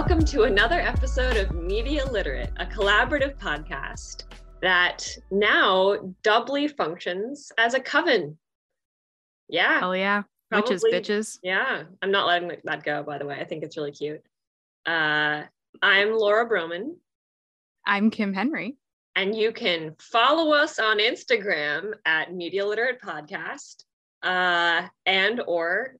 Welcome to another episode of Media Literate, a collaborative podcast that now doubly functions as a coven. Yeah. Oh yeah. Probably, bitches. Yeah. I'm not letting that go, by the way. I think it's really cute. I'm Laura Broman. I'm Kim Henry. And you can follow us on Instagram at Media Literate Podcast and or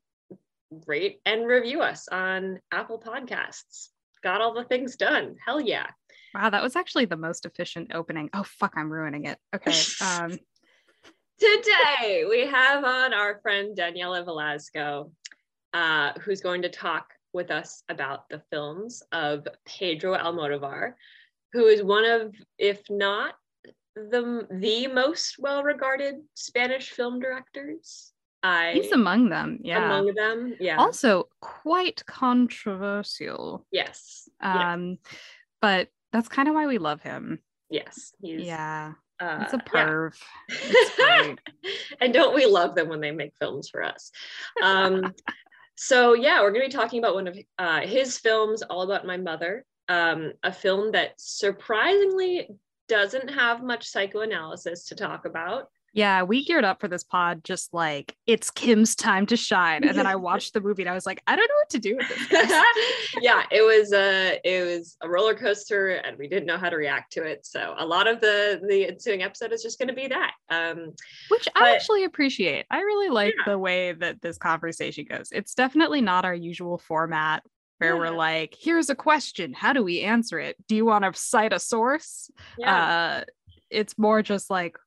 rate and review us on Apple Podcasts. Got all the things done. Hell yeah. Wow, that was actually the most efficient opening. Oh, fuck, I'm ruining it. Okay. Today, we have on our friend Daniela Velasco, who's going to talk with us about the films of Pedro Almodóvar, who is one of, if not the most well-regarded Spanish film directors. He's among them, yeah. Also quite controversial. Yes. But that's kind of why we love him. Yes. It's a perv. Yeah. It's great. And don't we love them when they make films for us? So yeah, we're going to be talking about one of his films, All About My Mother, a film that surprisingly doesn't have much psychoanalysis to talk about. Yeah, we geared up for this pod just like, it's Kim's time to shine. And then I watched the movie and I was like, I don't know what to do with this. Yeah, it was a roller coaster and we didn't know how to react to it. So a lot of the ensuing episode is just going to be that. I actually appreciate. I really like the way that this conversation goes. It's definitely not our usual format where we're like, here's a question. How do we answer it? Do you want to cite a source? Yeah. It's more just like,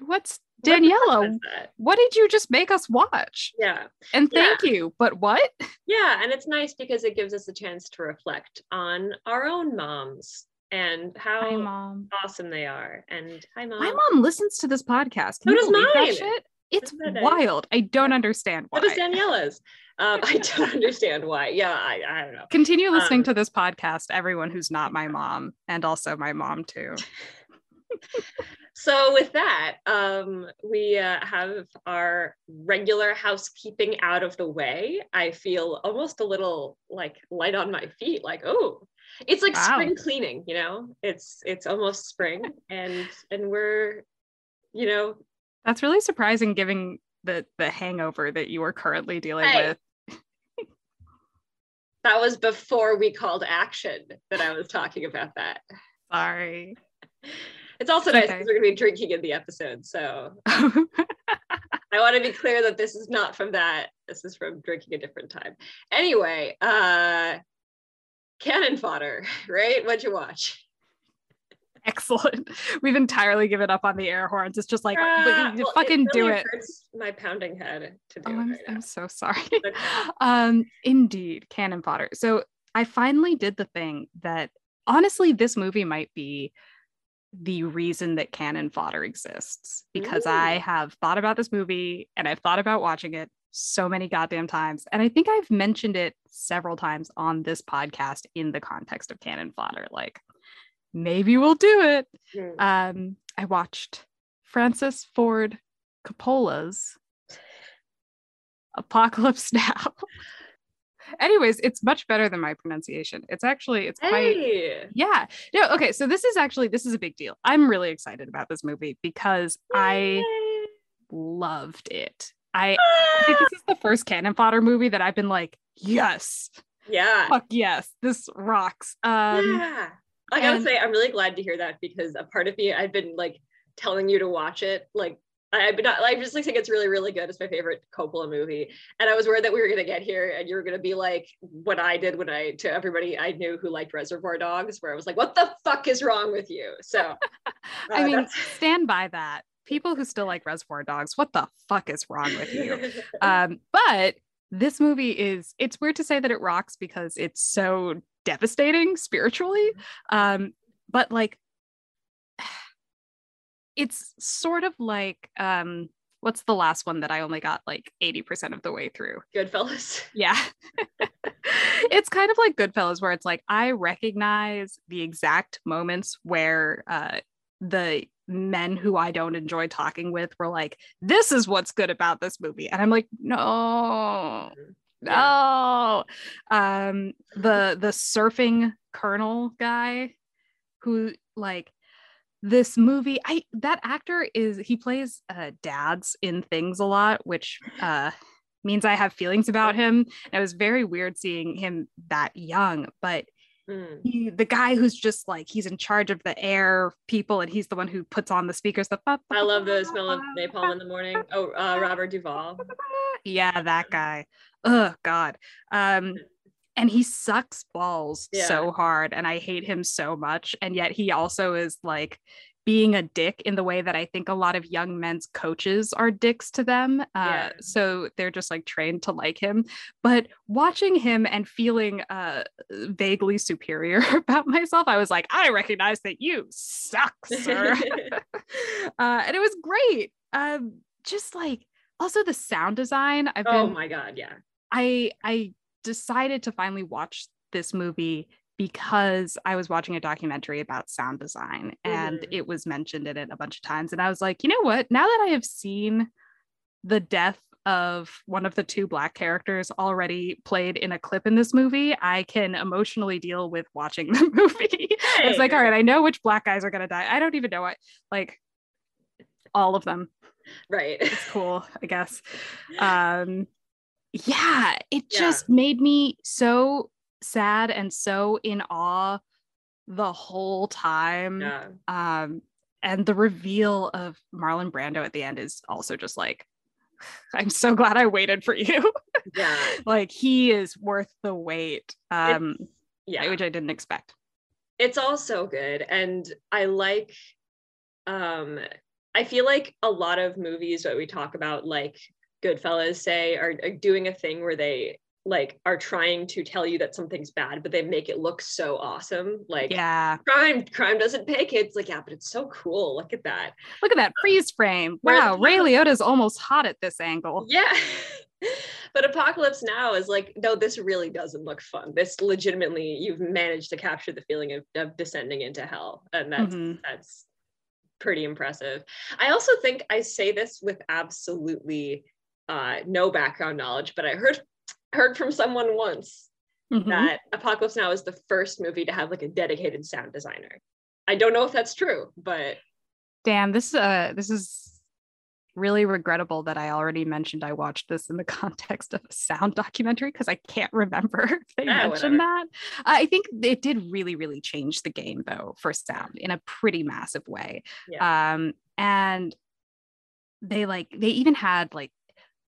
what's Daniela? What did you just make us watch? Yeah. And thank you, but what? Yeah. And it's nice because it gives us a chance to reflect on our own moms and how awesome they are. And hi, Mom. My mom listens to this podcast. Can you believe that shit? It's wild. I don't understand why. What is Daniela's? I don't understand why. Yeah, I don't know. Continue listening to this podcast, everyone who's not my mom, and also my mom too. So with that, we have our regular housekeeping out of the way. I feel almost a little like light on my feet, like, oh, it's like spring cleaning, you know, it's almost spring and we're, you know. That's really surprising given the hangover that you are currently dealing with. That was before we called action that I was talking about that. Sorry. It's also nice because we're going to be drinking in the episode. So I want to be clear that this is not from that. This is from drinking a different time. Anyway, cannon fodder, right? What'd you watch? Excellent. We've entirely given up on the air horns. It's just like, fucking do it. It really hurts my pounding head to do it right now. I'm so sorry. Okay. Indeed, cannon fodder. So I finally did the thing that, honestly, this movie might be the reason that cannon fodder exists, because I have thought about this movie and I've thought about watching it so many goddamn times. And I think I've mentioned it several times on this podcast in the context of cannon fodder, like maybe we'll do it. I watched Francis Ford Coppola's Apocalypse Now. Anyways, it's much better than my pronunciation. It's actually, it's quite, yeah. No, okay. So this is a big deal. I'm really excited about this movie because I loved it. I think this is the first cannon fodder movie that I've been like, yes. Yeah. Fuck yes. This rocks. Yeah. I gotta say, I'm really glad to hear that because a part of me, I've been like telling you to watch it. Like, I just like think it's really, really good. It's my favorite Coppola movie. And I was worried that we were going to get here and you were going to be like what I did when I, to everybody I knew who liked Reservoir Dogs, where I was like, what the fuck is wrong with you? So I mean, stand by that. People who still like Reservoir Dogs, what the fuck is wrong with you? But this movie is, it's weird to say that it rocks because it's so devastating spiritually. But like, it's sort of like, what's the last one that I only got like 80% of the way through? Goodfellas. Yeah. It's kind of like Goodfellas where it's like, I recognize the exact moments where the men who I don't enjoy talking with were like, this is what's good about this movie. And I'm like, no, No. The surfing colonel guy who, like, this movie, that actor is, he plays dads in things a lot, which means I have feelings about him. And it was very weird seeing him that young, but the guy who's just like, he's in charge of the air people, and he's the one who puts on the speakers. I love the smell of napalm in the morning. Oh, Robert Duvall. Yeah, that guy. Oh God. And he sucks balls so hard, and I hate him so much. And yet he also is like being a dick in the way that I think a lot of young men's coaches are dicks to them. So they're just like trained to like him, but watching him and feeling vaguely superior about myself, I was like, I recognize that you suck, sir. And it was great. Just like, also the sound design. Oh my God. Yeah. I decided to finally watch this movie because I was watching a documentary about sound design, and it was mentioned in it a bunch of times. And I was like, you know what? Now that I have seen the death of one of the two Black characters already played in a clip in this movie, I can emotionally deal with watching the movie. Hey. It's like, all right, I know which Black guys are going to die. I don't even know what, like, all of them. Right. It's cool, I guess. Yeah, it just made me so sad and so in awe the whole time. And the reveal of Marlon Brando at the end is also just like, I'm so glad I waited for you. Yeah. Like, he is worth the wait. Which I didn't expect. It's all so good. And I like, I feel like a lot of movies that we talk about, like Goodfellas, say, are doing a thing where they like are trying to tell you that something's bad, but they make it look so awesome. Like, crime doesn't pay, kids. Like, yeah, but it's so cool. Look at that. Look at that freeze frame. Wow, Ray Liotta's almost hot at this angle. Yeah. But Apocalypse Now is like, no, this really doesn't look fun. This legitimately, you've managed to capture the feeling of descending into hell. And that's pretty impressive. I also think I say this with absolutely no background knowledge, but I heard from someone once that Apocalypse Now is the first movie to have like a dedicated sound designer. I don't know if that's true, but damn, this is really regrettable that I already mentioned I watched this in the context of a sound documentary, because I can't remember if they mentioned that. I think it did really, really change the game though for sound in a pretty massive way. Yeah. And they even had like,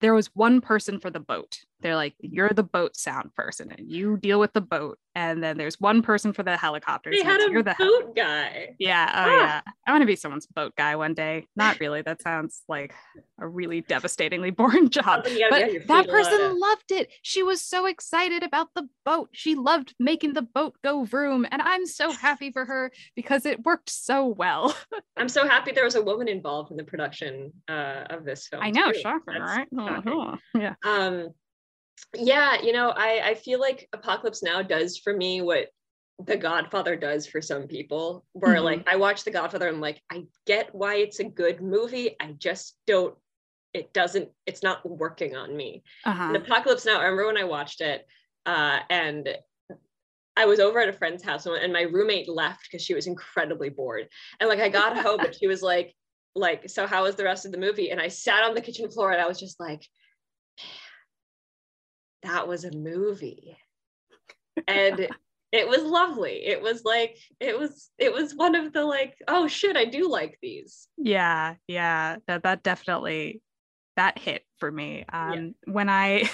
there was one person for the boat. They're like, you're the boat sound person and you deal with the boat. And then there's one person for the helicopters. They had a boat guy. Yeah. Oh yeah. I want to be someone's boat guy one day. Not really. That sounds like a really devastatingly boring job. But that person loved it. She was so excited about the boat. She loved making the boat go vroom. And I'm so happy for her because it worked so well. I'm so happy there was a woman involved in the production of this film. I know. Shocker, right? Oh, yeah. Yeah, you know, I feel like Apocalypse Now does for me what The Godfather does for some people, where like I watch The Godfather and I'm like, I get why it's a good movie. I just don't, it's not working on me. And Apocalypse Now, I remember when I watched it and I was over at a friend's house and my roommate left because she was incredibly bored. And like I got home and she was like, so how was the rest of the movie? And I sat on the kitchen floor and I was just like, that was a movie. And it was lovely. It was like, it was one of the like, oh shit, I do like these. Yeah. Yeah. That definitely, that hit for me. When I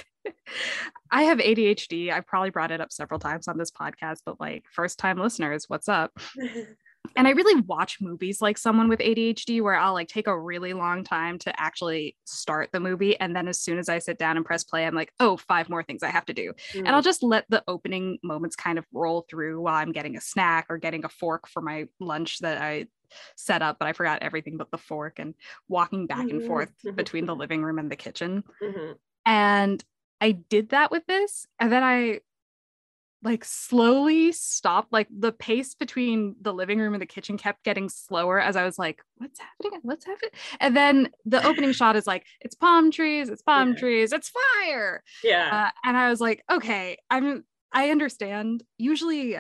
have ADHD, I probably brought it up several times on this podcast, but like first time listeners, what's up? And I really watch movies like someone with ADHD, where I'll like take a really long time to actually start the movie. And then as soon as I sit down and press play, I'm like, oh, 5 more things I have to do. And I'll just let the opening moments kind of roll through while I'm getting a snack or getting a fork for my lunch that I set up, but I forgot everything but the fork, and walking back and forth between the living room and the kitchen. And I did that with this. And then I like slowly stopped. Like the pace between the living room and the kitchen kept getting slower as I was like, what's happening? What's happening? And then the opening shot is like, it's palm trees, it's palm trees, it's fire. Yeah. And I was like, okay, I understand. Usually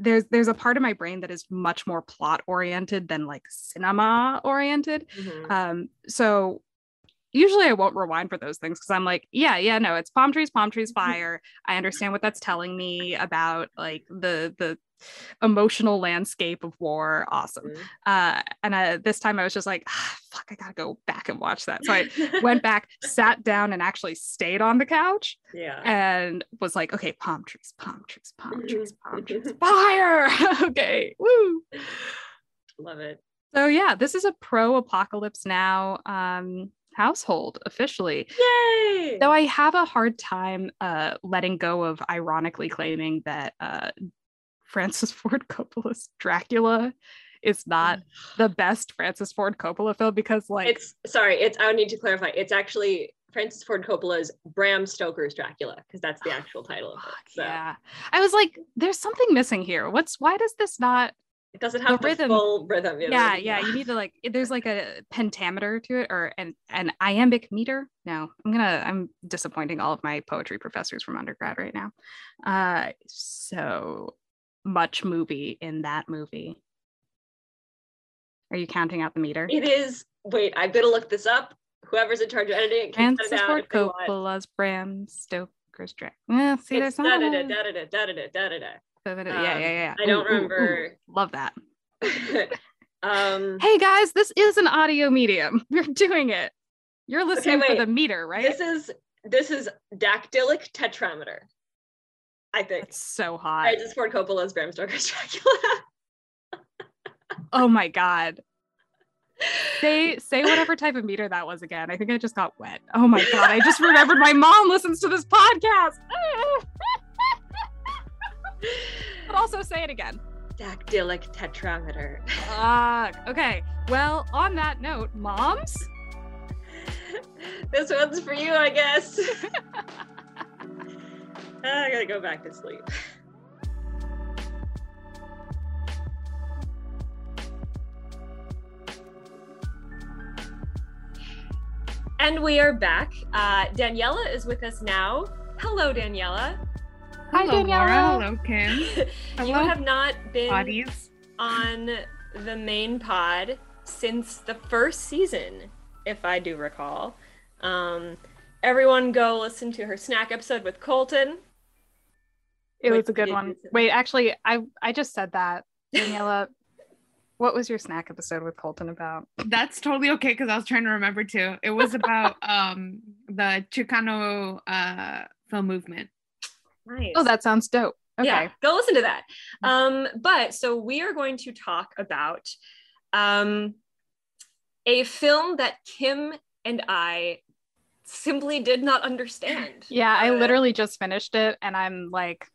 there's a part of my brain that is much more plot oriented than like cinema oriented. Mm-hmm. So usually I won't rewind for those things because I'm like, yeah, no, it's palm trees, fire. I understand what that's telling me about like the emotional landscape of war. Awesome. Mm-hmm. This time I was just like, fuck, I gotta go back and watch that. So I went back, sat down, and actually stayed on the couch. Yeah. And was like, okay, palm trees, palm trees, palm trees, palm trees, fire. Okay, woo. Love it. So yeah, this is a pro-Apocalypse Now household officially. Yay! Though I have a hard time letting go of ironically claiming that Francis Ford Coppola's Dracula is not the best Francis Ford Coppola film, because like I would need to clarify, it's actually Francis Ford Coppola's Bram Stoker's Dracula, because that's the actual title of it. So. Yeah, I was like, there's something missing here. Why does this not? It doesn't have the full rhythm. Yeah. You need to like, there's like a pentameter to it, or an iambic meter. No, I'm disappointing all of my poetry professors from undergrad right now. So much movie in that movie. Are you counting out the meter? It is. Wait, I've got to look this up. Whoever's in charge of editing can cut it out. Francis Ford Coppola's Bram Stoker's Dracula. Yeah, see, there's Yeah. I don't remember. Ooh, love that. Hey guys, this is an audio medium. We're doing it. You're listening for the meter, right? This is dactylic tetrameter. I think it's so hot. Francis Ford Coppola's Bram Stoker's Dracula. Oh my god. Say whatever type of meter that was again. I think I just got wet. Oh my god! I just remembered my mom listens to this podcast. But also say it again. Dactylic tetrameter. Okay. Well, on that note, moms, this one's for you, I guess. I gotta go back to sleep. And we are back. Daniela is with us now. Hello, Daniela. Hi, Daniela. Hello, Kim. Hello, you have not been on the main pod since the first season, if I do recall. Everyone go listen to her snack episode with Colton. It was a good one. Wait, actually, I just said that, Daniela. What was your snack episode with Colton about? That's totally okay, because I was trying to remember too. It was about the Chicano film movement. Nice. Oh, that sounds dope. Okay. Yeah, go listen to that. So we are going to talk about a film that Kim and I simply did not understand. Yeah, I literally just finished it and I'm like...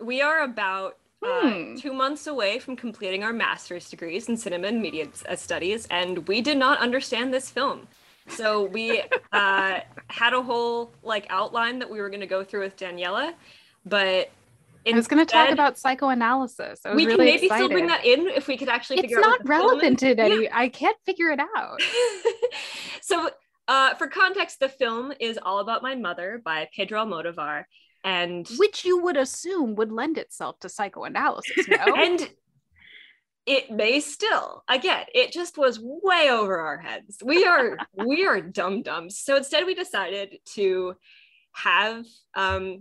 We are about 2 months away from completing our master's degrees in cinema and media studies, and we did not understand this film. So we had a whole like outline that we were going to go through with Daniela, but I was going to talk about psychoanalysis. We really can maybe excited. Still bring that in if we could actually figure out. It's not relevant today. Yeah. I can't figure it out. So for context, the film is All About My Mother by Pedro Almodóvar, and which you would assume would lend itself to psychoanalysis, no? And it may still. Again, it just was way over our heads. We are dum-dums. So instead we decided to have a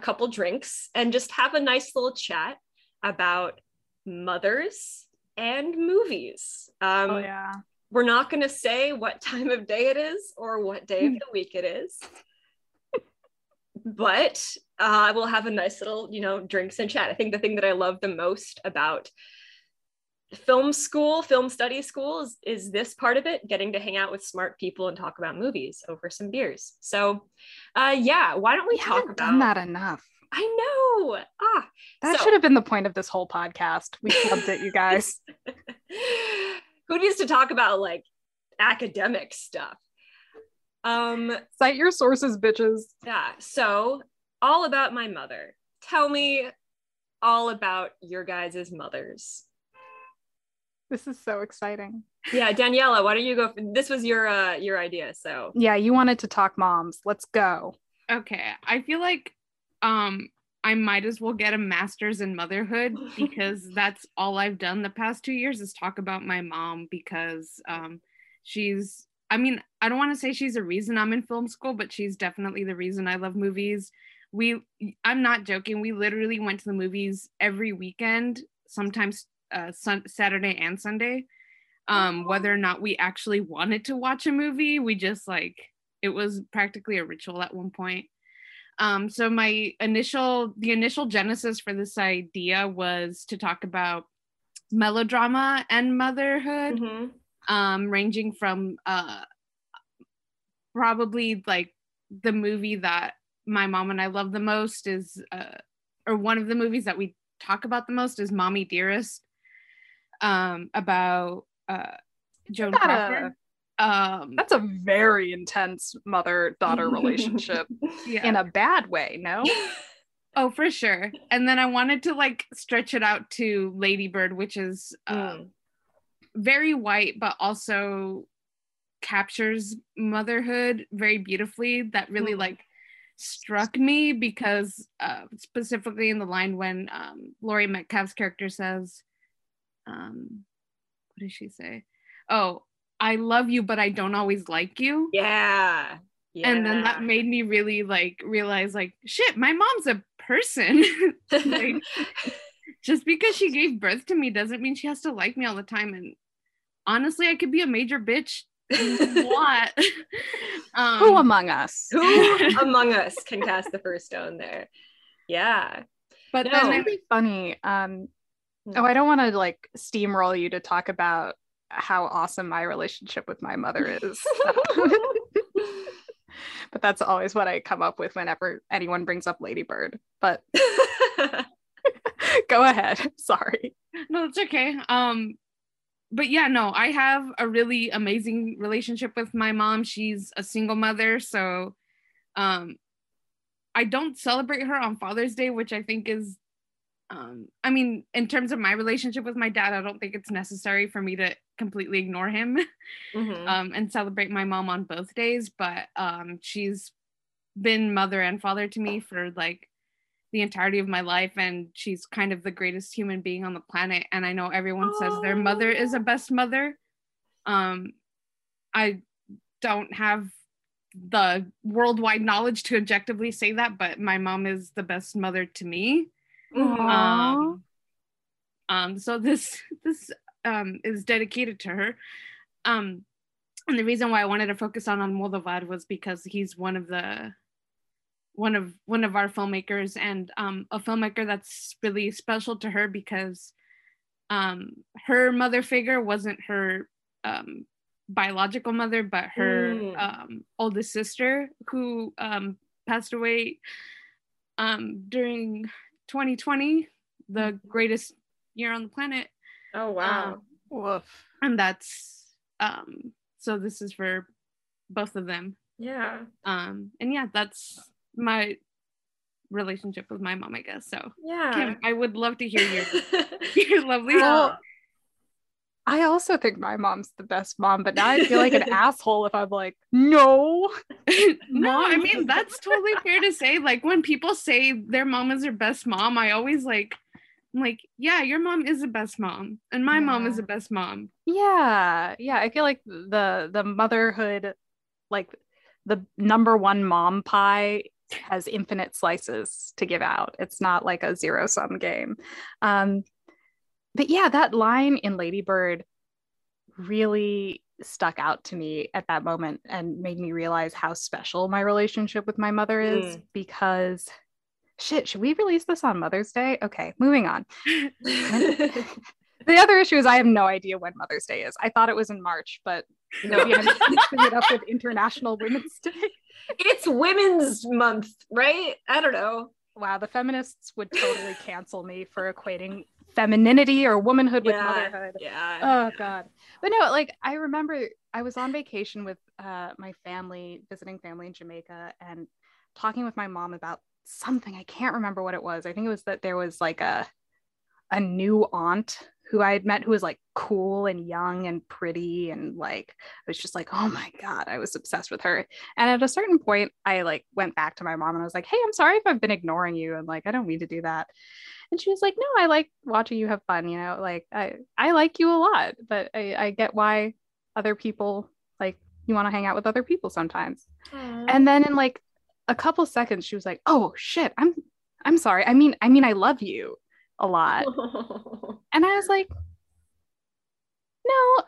couple drinks and just have a nice little chat about mothers and movies. We're not going to say what time of day it is or what day of the week it is. But we'll have a nice little, drinks and chat. I think the thing that I love the most about film study school is this part of it, getting to hang out with smart people and talk about movies over some beers. So why don't we talk about done that enough? I know. That should have been the point of this whole podcast. We loved it, you guys. Who needs to talk about like academic stuff? Cite your sources, bitches. Yeah. So All About My Mother tell me all about your guys' mothers. This is so exciting. Yeah, Daniela, why don't you go? This was your idea, so. Yeah, you wanted to talk moms. Let's go. Okay, I feel like I might as well get a master's in motherhood because that's all I've done the past 2 years is talk about my mom because she's, I mean, I don't want to say she's a reason I'm in film school, but she's definitely the reason I love movies. I'm not joking. We literally went to the movies every weekend, sometimes Saturday and Sunday. Whether or not we actually wanted to watch a movie, we just like, it was practically a ritual at one point. So my initial genesis for this idea was to talk about melodrama and motherhood, mm-hmm. Ranging from probably like the movie that my mom and I love the most is, or one of the movies that we talk about the most is Mommy Dearest, about Joan Crawford. That's a very intense mother-daughter relationship yeah. in a bad way, no? Oh, for sure. And then I wanted to like stretch it out to Lady Bird, which is very white, but also captures motherhood very beautifully. That really like struck me because specifically in the line when Laurie Metcalf's character says, what did she say? Oh, I love you, but I don't always like you. Yeah. Yeah. And then that made me really like realize like, shit, my mom's a person. Like, just because she gave birth to me doesn't mean she has to like me all the time. And honestly, I could be a major bitch. What? Who among us? Who among us can cast the first stone there? Yeah. But no, that's really funny. Oh, I don't want to like steamroll you to talk about how awesome my relationship with my mother is. But that's always what I come up with whenever anyone brings up Lady Bird. But go ahead. Sorry. No, it's okay. But yeah, no, I have a really amazing relationship with my mom. She's a single mother, so I don't celebrate her on Father's Day, which I think is I mean, in terms of my relationship with my dad, I don't think it's necessary for me to completely ignore him mm-hmm. And celebrate my mom on both days. But she's been mother and father to me for like the entirety of my life. And she's kind of the greatest human being on the planet. And I know everyone says their mother is the best mother. I don't have the worldwide knowledge to objectively say that, but my mom is the best mother to me. So this is dedicated to her. And the reason why I wanted to focus on Almodóvar was because he's one of our filmmakers and a filmmaker that's really special to her because her mother figure wasn't her biological mother, but her oldest sister who passed away during 2020, the greatest year on the planet. Oh wow. Woof. And that's so this is for both of them. Yeah. And yeah, that's my relationship with my mom, I guess. So yeah, Kim, I would love to hear your lovely mom. I also think my mom's the best mom, but now I feel like an asshole if I'm like, no. No, I mean, that's totally fair to say. Like, when people say their mom is their best mom, I always like, I'm like, yeah, your mom is the best mom. And my mom is the best mom. Yeah. Yeah. I feel like the motherhood, like the number one mom pie has infinite slices to give out. It's not like a zero-sum game. But yeah, that line in Lady Bird really stuck out to me at that moment and made me realize how special my relationship with my mother is because, shit, should we release this on Mother's Day? Okay, moving on. The other issue is I have no idea when Mother's Day is. I thought it was in March, but nobody ended up with International Women's Day. It's Women's Month, right? I don't know. Wow, the feminists would totally cancel me for equating femininity or womanhood with motherhood. Yeah. Oh God. But no, like I remember I was on vacation with my family, visiting family in Jamaica, and talking with my mom about something, I can't remember what it was. I think it was that there was like a new aunt who I had met who was like cool and young and pretty, and like I was just like, oh my god, I was obsessed with her. And at a certain point I like went back to my mom and I was like, hey, I'm sorry if I've been ignoring you, and like I don't mean to do that. And she was like, no, I like watching you have fun, you know, like I like you a lot, but I get why other people, like you want to hang out with other people sometimes. Aww. And then in like a couple seconds she was like, oh shit, I'm sorry, I mean I love you a lot. And I was like, no,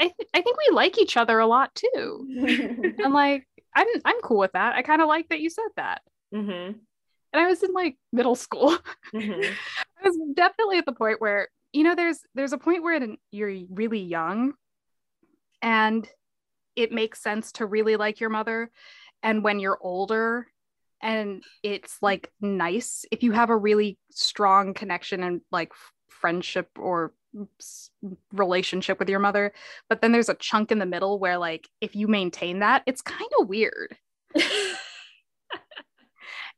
I think we like each other a lot too. And like I'm cool with that. I kind of like that you said that. Mm-hmm. And I was in like middle school. Mm-hmm. I was definitely at the point where, you know, there's a point where you're really young and it makes sense to really like your mother, and when you're older and it's like nice if you have a really strong connection and like friendship or relationship with your mother, but then there's a chunk in the middle where like if you maintain that, it's kind of weird. And I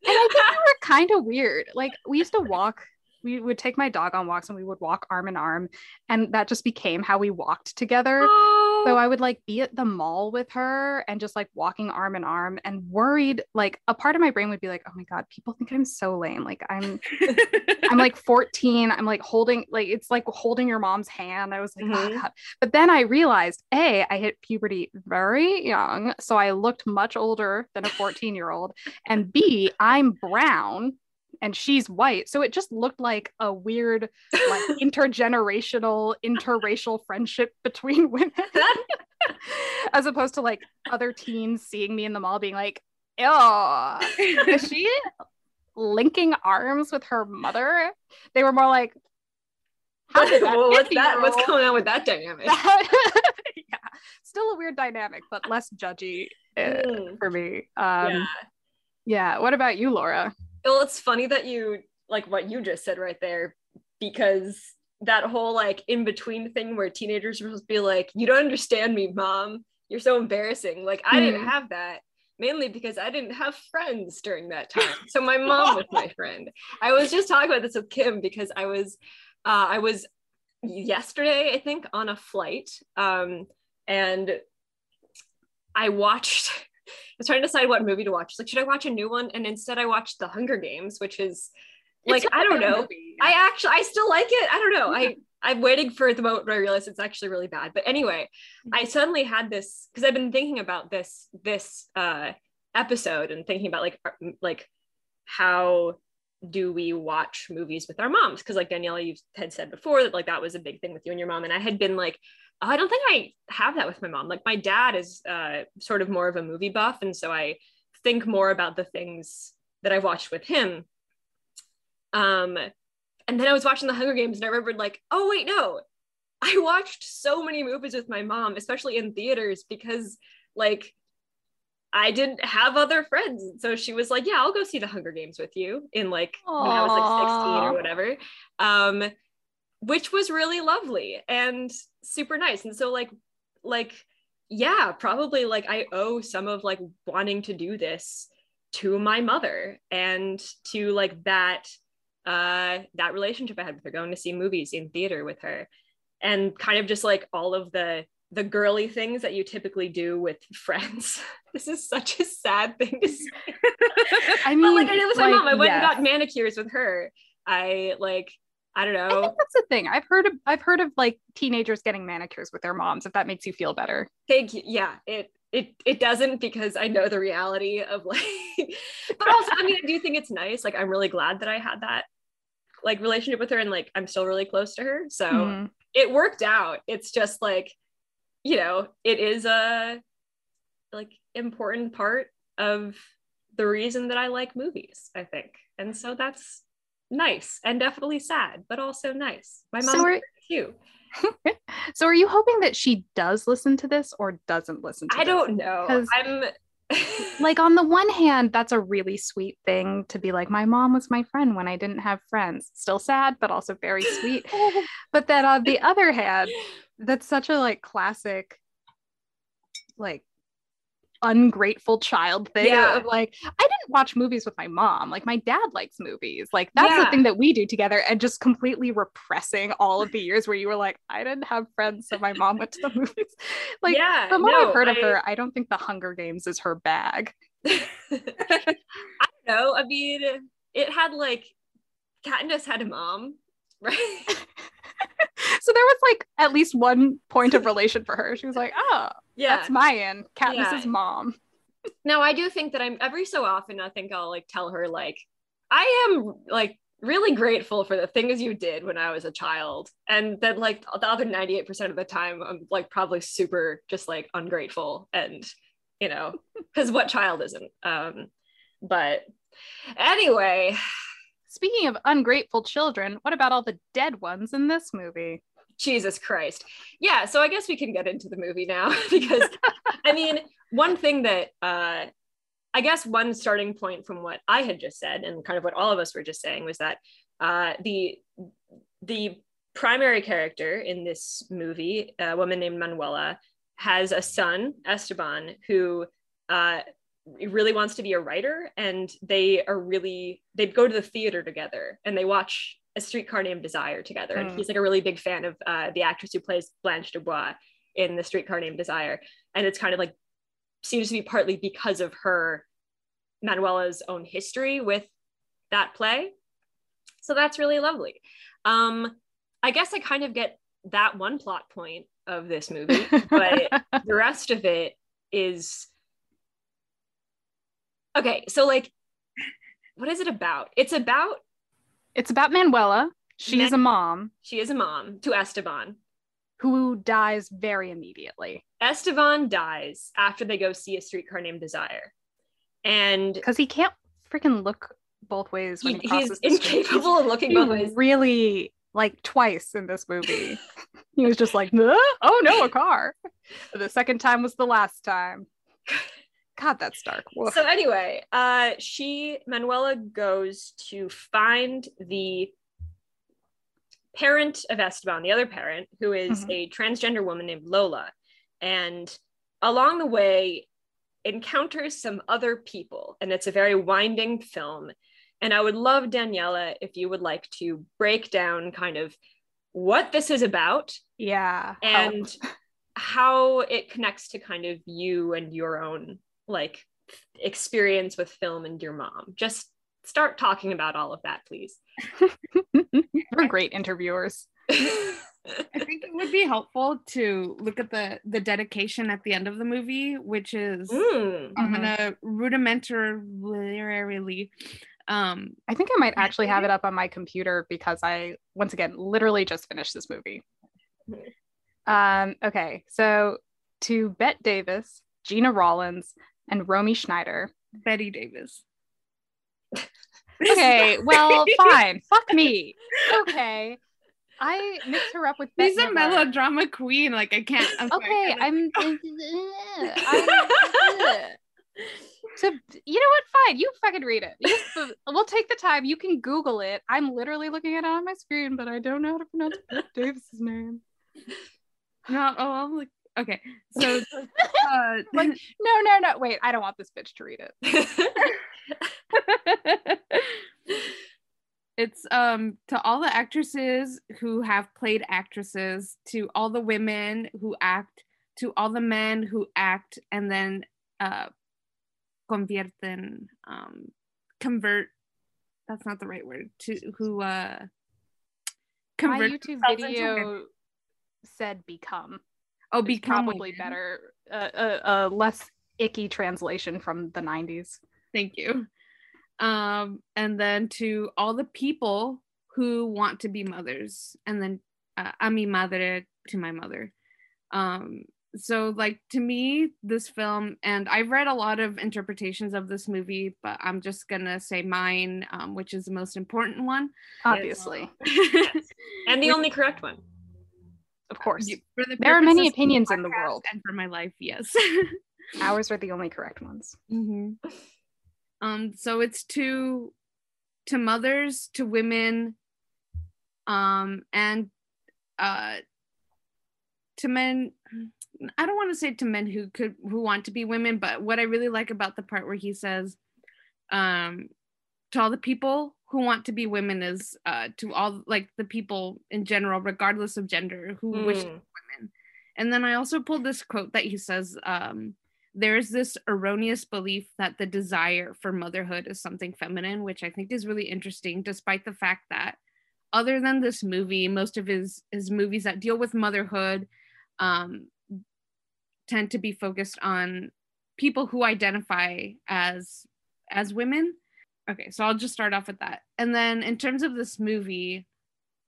think we were kind of weird. Like we used to walk, we would take my dog on walks and we would walk arm in arm, and that just became how we walked together. Oh. So I would like be at the mall with her and just like walking arm in arm, and worried, like a part of my brain would be like, oh my god, people think I'm so lame, like I'm like 14, I'm like holding, like it's like holding your mom's hand. I was like, mm-hmm. Oh god. But then I realized I hit puberty very young, so I looked much older than a 14-year-old, and B, I'm brown and she's white, so it just looked like a weird like intergenerational interracial friendship between women. As opposed to like other teens seeing me in the mall being like, oh, is she linking arms with her mother? They were more like, how did that, well, what's going on with that dynamic? Yeah, still a weird dynamic, but less judgy for me. Yeah, what about you, Laura? Well, it's funny that you, like what you just said right there, because that whole like in-between thing where teenagers are supposed to be like, you don't understand me, mom, you're so embarrassing. Like I didn't have that, mainly because I didn't have friends during that time. So my mom was my friend. I was just talking about this with Kim because I was yesterday, I think, on a flight, and I watched... I was trying to decide what movie to watch. Like, should I watch a new one? And instead I watched The Hunger Games, which is like, I don't know. Movie. I still like it. I don't know. Yeah. I'm waiting for the moment where I realize it's actually really bad. But anyway, I suddenly had this, because I've been thinking about this episode and thinking about like how do we watch movies with our moms? Because like Daniela, you had said before that like that was a big thing with you and your mom. And I had been like, oh, I don't think I have that with my mom. Like my dad is sort of more of a movie buff. And so I think more about the things that I've watched with him. And then I was watching The Hunger Games and I remembered like, oh wait, no, I watched so many movies with my mom, especially in theaters, because like I didn't have other friends. So she was like, yeah, I'll go see The Hunger Games with you in like when I was like 16 or whatever. Which was really lovely and super nice. And so like, yeah, probably like I owe some of like wanting to do this to my mother and to like that relationship I had with her, going to see movies in theater with her, and kind of just like all of the girly things that you typically do with friends. This is such a sad thing to say. I mean, but like I did with my mom. I went and got manicures with her. I don't know. I think that's the thing. I've heard of like teenagers getting manicures with their moms, if that makes you feel better. Thank you. Yeah, it doesn't, because I know the reality of like, but also, I mean, I do think it's nice. Like, I'm really glad that I had that like relationship with her, and like, I'm still really close to her. So it worked out. It's just like, you know, it is a like important part of the reason that I like movies, I think. And so that's nice, and definitely sad, but also nice. My mom is cute. So are you hoping that she does listen to this or doesn't listen to this? I don't know. I'm like, on the one hand, that's a really sweet thing to be like, my mom was my friend when I didn't have friends. Still sad, but also very sweet. But then on the other hand, that's such a like classic like ungrateful child thing of like, I didn't watch movies with my mom. Like my dad likes movies. Like that's the thing that we do together, and just completely repressing all of the years where you were like, I didn't have friends, so my mom went to the movies. Like from what I've heard of her, I don't think The Hunger Games is her bag. I don't know. I mean, it had like Katniss had a mom, right? So there was like at least one point of relation for her. She was like, oh, that's Mayan, Katniss's mom. Now I do think that every so often, I think I'll like tell her, like, I am like really grateful for the things you did when I was a child. And then like the other 98% of the time, I'm like probably super just like ungrateful, and, you know, because what child isn't? But anyway. Speaking of ungrateful children, what about all the dead ones in this movie? Jesus Christ. Yeah, so I guess we can get into the movie now, because I mean, one thing that I guess one starting point from what I had just said and kind of what all of us were just saying was that the primary character in this movie, a woman named Manuela, has a son, Esteban, who really wants to be a writer, and they go to the theater together and they watch A Streetcar Named Desire together. And he's like a really big fan of the actress who plays Blanche Dubois in The Streetcar Named Desire. And it's kind of like, seems to be partly because of her, Manuela's own history with that play. So that's really lovely. I guess I kind of get that one plot point of this movie, but the rest of it is, okay, so like, what is it about? It's about Manuela. She's a mom. She is a mom to Esteban, who dies very immediately. Esteban dies after they go see A Streetcar Named Desire. And because he can't freaking look both ways when he crosses the street. He's incapable of looking both ways. Really, like twice in this movie. He was just like, oh no, a car. The second time was the last time. God, that's dark. Woof. So anyway, Manuela goes to find the parent of Esteban, the other parent, who is a transgender woman named Lola, and along the way encounters some other people, and it's a very winding film. And I would love, Daniela, if you would like to break down kind of what this is about. Yeah. And how it connects to kind of you and your own like experience with film and your mom. Just start talking about all of that, please. We're great interviewers. I think it would be helpful to look at the dedication at the end of the movie, which is I'm gonna rudimentarily I think I might actually have it up on my computer, because I once again literally just finished this movie. Okay, so to Bette Davis, Gina Rollins, and Romy Schneider. Betty Davis. Okay, well, fine. Fuck me. Okay. I mixed her up with Bette. She's a melodrama queen. Like, I can't. So, you know what? Fine. You fucking read it. We'll take the time. You can Google it. I'm literally looking at it on my screen, but I don't know how to pronounce Bette Davis's name. No, oh, I'm like, okay. So, like, no. Wait, I don't want this bitch to read it. It's to all the actresses who have played actresses, to all the women who act, to all the men who act, and then convert. That's not the right word. To who convert. My YouTube video said become. Oh, become probably better. A less icky translation from the 90s. Thank you. And then to all the people who want to be mothers, and then a mi madre, to my mother. So like, to me, this film, and I've read a lot of interpretations of this movie, but I'm just gonna say mine, which is the most important one, obviously. Yes. And the only correct one. Of course. There are many opinions in the world. And for my life, yes. Ours are the only correct ones. Mm-hmm. So it's to mothers, to women, and to men. I don't want to say to men who want to be women, but what I really like about the part where he says, to all the people who want to be women, is to all like the people in general, regardless of gender, who wish to be women. And then I also pulled this quote that he says, there is this erroneous belief that the desire for motherhood is something feminine, which I think is really interesting, despite the fact that other than this movie, most of his movies that deal with motherhood tend to be focused on people who identify as women. Okay, so I'll just start off with that. And then in terms of this movie,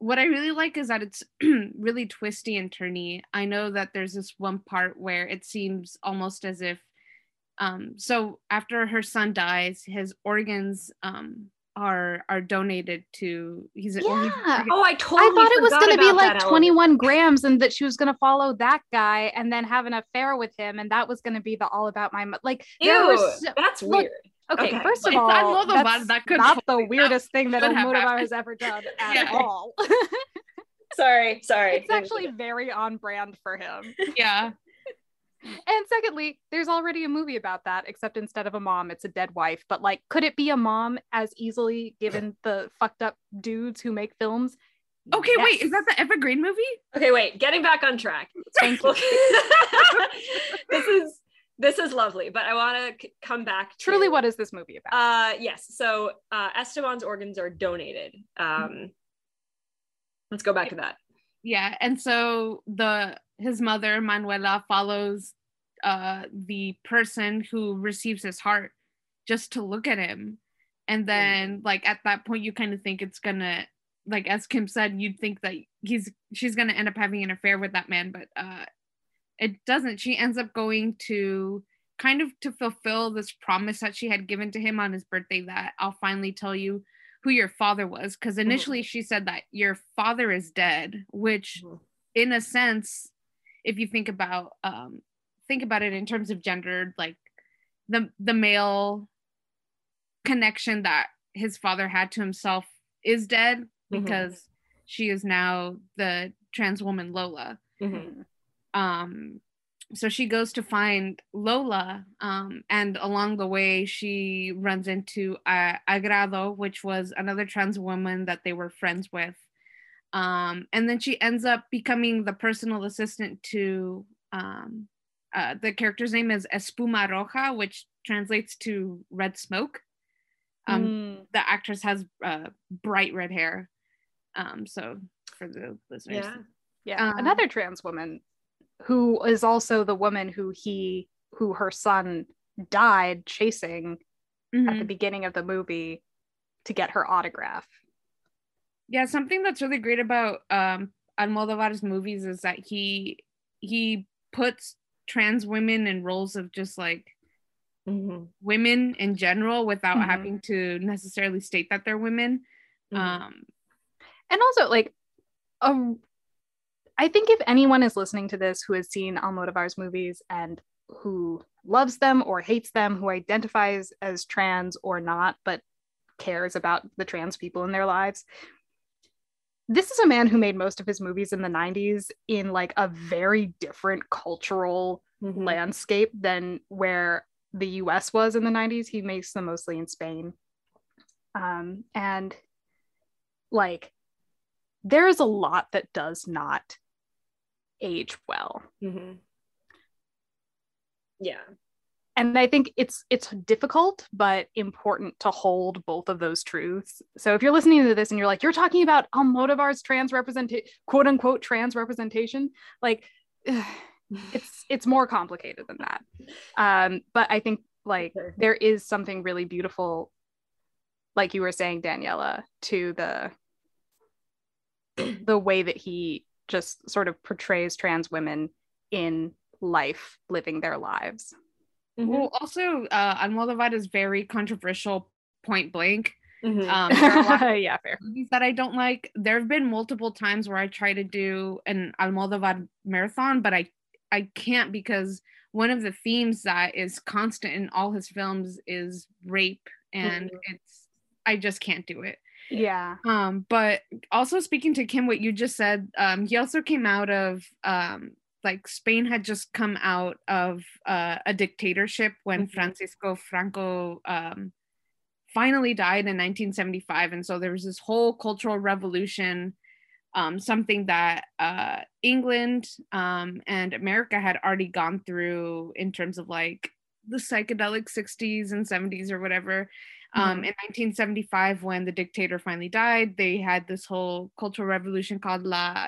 what I really like is that it's really twisty and turny. I know that there's this one part where it seems almost as if, so after her son dies, his organs are donated to, he's an organ. Oh, I thought it was going to be like 21 grams and that she was going to follow that guy and then have an affair with him, and that was going to be the All About My Mother. Like, that's weird. Okay, first of all, that's not the weirdest thing that Almodóvar has ever done at all. sorry. It's actually very on brand for him. Yeah. And secondly, there's already a movie about that, except instead of a mom, it's a dead wife. But like, could it be a mom as easily given the fucked up dudes who make films? Okay, yes. Wait, is that the Evergreen movie? Okay, wait, getting back on track. Thank you. This is lovely, but I want to come back. Truly, what is this movie about? Yes. So Esteban's organs are donated. Let's go back to that. Yeah, and so his mother, Manuela, follows the person who receives his heart just to look at him. And then like at that point, you kind of think it's gonna, like as Kim said, you'd think that she's gonna end up having an affair with that man, but it doesn't. She ends up going to kind of to fulfill this promise that she had given to him on his birthday, that I'll finally tell you who your father was. Because initially she said that your father is dead, which in a sense, if you think about it in terms of gender, like the male connection that his father had to himself is dead, because she is now the trans woman Lola. So she goes to find Lola, and along the way she runs into Agrado, which was another trans woman that they were friends with, and then she ends up becoming the personal assistant to the character's name is Espuma Roja, which translates to red smoke. The actress has bright red hair, so for the listeners, another trans woman who is also the woman who her son died chasing at the beginning of the movie to get her autograph. Yeah, something that's really great about Almodóvar's movies is that he puts trans women in roles of just like women in general without having to necessarily state that they're women. And also like I think if anyone is listening to this who has seen Almodóvar's movies and who loves them or hates them, who identifies as trans or not, but cares about the trans people in their lives, this is a man who made most of his movies in the 90s in like a very different cultural landscape than where the US was in the 90s. He makes them mostly in Spain. And like, there is a lot that does not age well. Yeah. And I think it's difficult, but important to hold both of those truths. So if you're listening to this and you're like, you're talking about Almodóvar's quote unquote trans representation, like it's more complicated than that. But I think like there is something really beautiful, like you were saying, Daniela, to the way that he just sort of portrays trans women in life, living their lives. Well, also, Almodóvar is very controversial, point blank. There are a lot of movies that I don't like. There have been multiple times where I try to do an Almodóvar marathon, but I can't, because one of the themes that is constant in all his films is rape, and I just can't do it. Yeah. But also speaking to Kim, what you just said, he also came out of like Spain had just come out of a dictatorship when Francisco Franco finally died in 1975. And so there was this whole cultural revolution, something that England and America had already gone through in terms of like the psychedelic 60s and 70s or whatever. In 1975, when the dictator finally died, they had this whole cultural revolution called La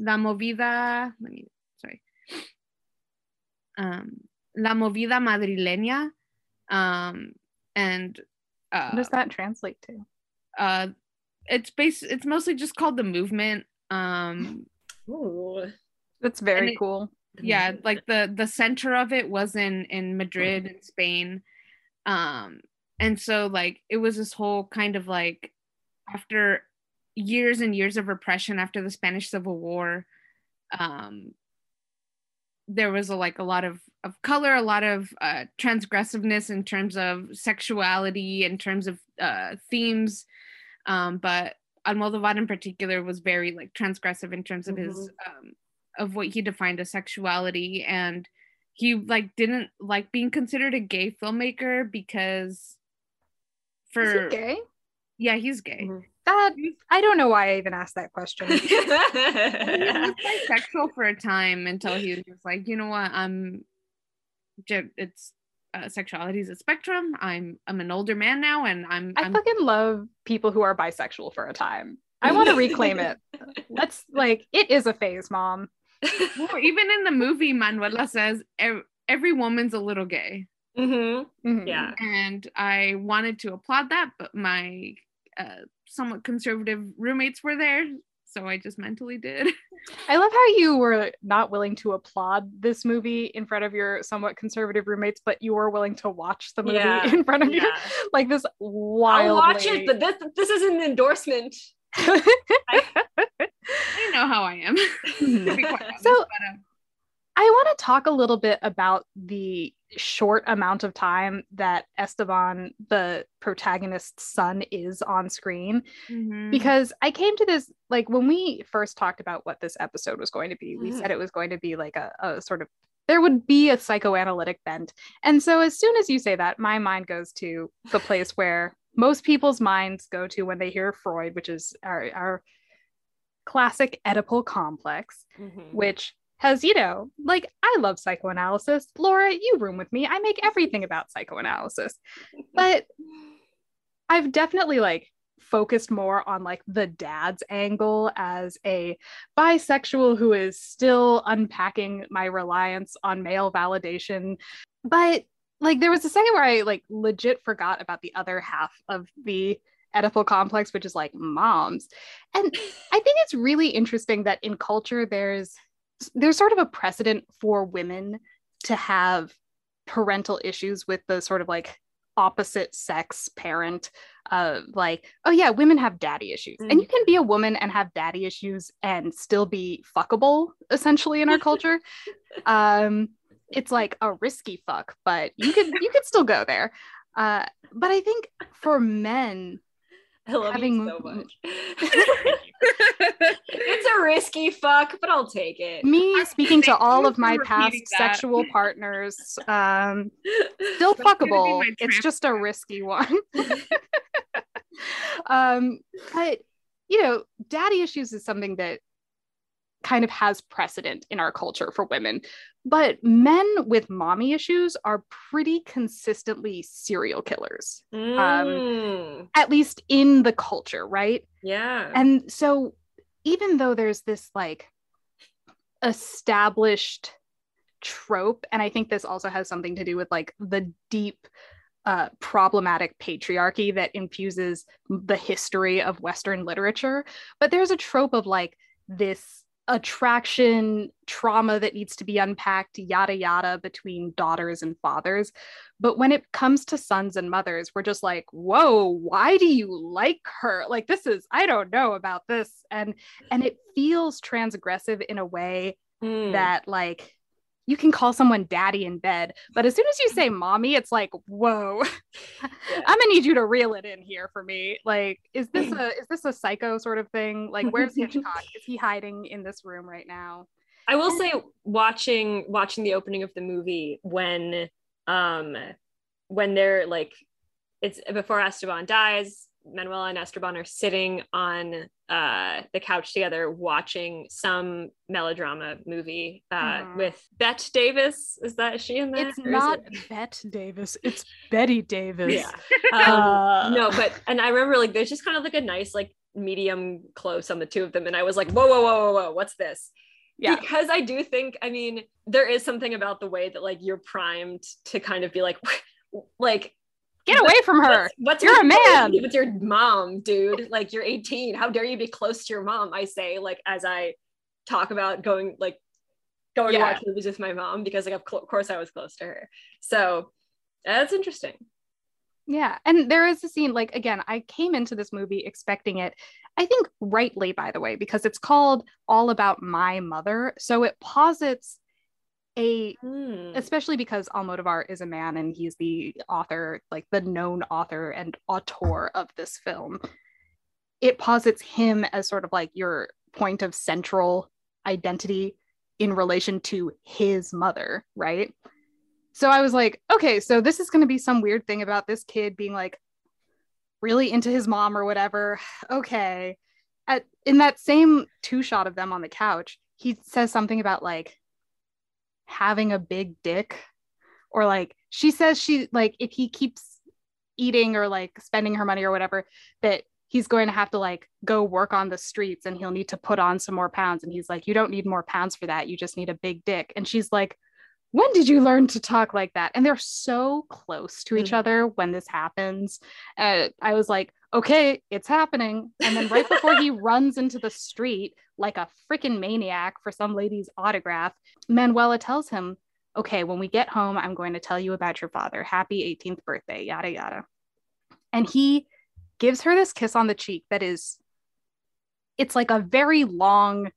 Movida. La Movida Madrileña. What does that translate to? It's mostly just called the movement. Ooh, that's very cool. Yeah, like the center of it was in Madrid in Spain. And so like it was this whole kind of like after years and years of repression after the Spanish Civil War, there was a lot of color, a lot of transgressiveness in terms of sexuality, in terms of themes, but Almodóvar in particular was very like transgressive in terms of his of what he defined as sexuality, and he like didn't like being considered a gay filmmaker because is he gay? Yeah, he's gay. That I don't know why I even asked that question. He was bisexual for a time until he was just like, you know what, it's sexuality is a spectrum. I'm an older man now, and I fucking love people who are bisexual for a time. I want to reclaim it. That's like, it is a phase, mom. Well, even in the movie, Manuela says every woman's a little gay. Mm-hmm. Mm-hmm. Yeah, and I wanted to applaud that, but my somewhat conservative roommates were there, so I just mentally did. I love how you were not willing to applaud this movie in front of your somewhat conservative roommates, but you were willing to watch the movie in front of you, like this wildly. I'll watch it, but this is an endorsement. I know how I am. To be quite honest, I want to talk a little bit about the short amount of time that Esteban, the protagonist's son, is on screen, because I came to this, like, when we first talked about what this episode was going to be, we said it was going to be like a sort of, there would be a psychoanalytic bent. And so as soon as you say that, my mind goes to the place where most people's minds go to when they hear Freud, which is our classic Oedipal complex, which has, you know, like, I love psychoanalysis. Laura, you room with me. I make everything about psychoanalysis. But I've definitely like focused more on like the dad's angle as a bisexual who is still unpacking my reliance on male validation. But like, there was a second where I like legit forgot about the other half of the Oedipal complex, which is like moms. And I think it's really interesting that in culture, there's sort of a precedent for women to have parental issues with the sort of like opposite sex parent, like, oh yeah, women have daddy issues. And you can be a woman and have daddy issues and still be fuckable, essentially, in our culture. It's like a risky fuck, but you could still go there. But I think for men, I love you so much. It's a risky fuck, but I'll take it. Me speaking to all of my past sexual partners, still fuckable. It's just a risky one. But, you know, daddy issues is something that kind of has precedent in our culture for women. But men with mommy issues are pretty consistently serial killers, at least in the culture, right? Yeah. And so even though there's this like established trope, and I think this also has something to do with like the deep problematic patriarchy that infuses the history of Western literature, but there's a trope of like this attraction, trauma that needs to be unpacked, yada yada, between daughters and fathers. But when it comes to sons and mothers, we're just like, whoa, why do you like her? Like, this is, I don't know about this. And it feels transgressive in a way that like, you can call someone daddy in bed, but as soon as you say mommy, it's like, whoa, I'm gonna need you to reel it in here for me. Like, is this a psycho sort of thing? Like, where's Hitchcock? Is he hiding in this room right now? I will say, watching the opening of the movie when they're like it's before Esteban dies. Manuela and Esteban are sitting on the couch together watching some melodrama movie with Bette Davis. Is that she in there? It's not Bette Davis. It's Betty Davis. Yeah. No, but, and I remember like, there's just kind of like a nice, like medium close on the two of them. And I was like, whoa, whoa, whoa, whoa, whoa, what's this? Yeah. Because I do think, I mean, there is something about the way that like you're primed to kind of be like, like, get away from her. What's you're a man with your mom, dude. Like you're 18. How dare you be close to your mom? I say, like, as I talk about going to watch movies with my mom, because like, of course I was close to her. So that's interesting. Yeah. And there is a scene, like, again, I came into this movie expecting it, I think rightly, by the way, because it's called All About My Mother. So it posits especially because Almodóvar is a man and he's the author, like the known author and auteur of this film, it posits him as sort of like your point of central identity in relation to his mother, right? So I was like, okay, so this is going to be some weird thing about this kid being like really into his mom or whatever. Okay. In that same two shot of them on the couch, he says something about like having a big dick, or like she says she like if he keeps eating or like spending her money or whatever that he's going to have to like go work on the streets and he'll need to put on some more pounds, and he's like, you don't need more pounds for that, you just need a big dick. And she's like, when did you learn to talk like that? And they're so close to each other when this happens. I was like, okay, it's happening. And then right before he runs into the street like a freaking maniac for some lady's autograph, Manuela tells him, okay, when we get home, I'm going to tell you about your father. Happy 18th birthday, yada, yada. And he gives her this kiss on the cheek that is, it's like a very long,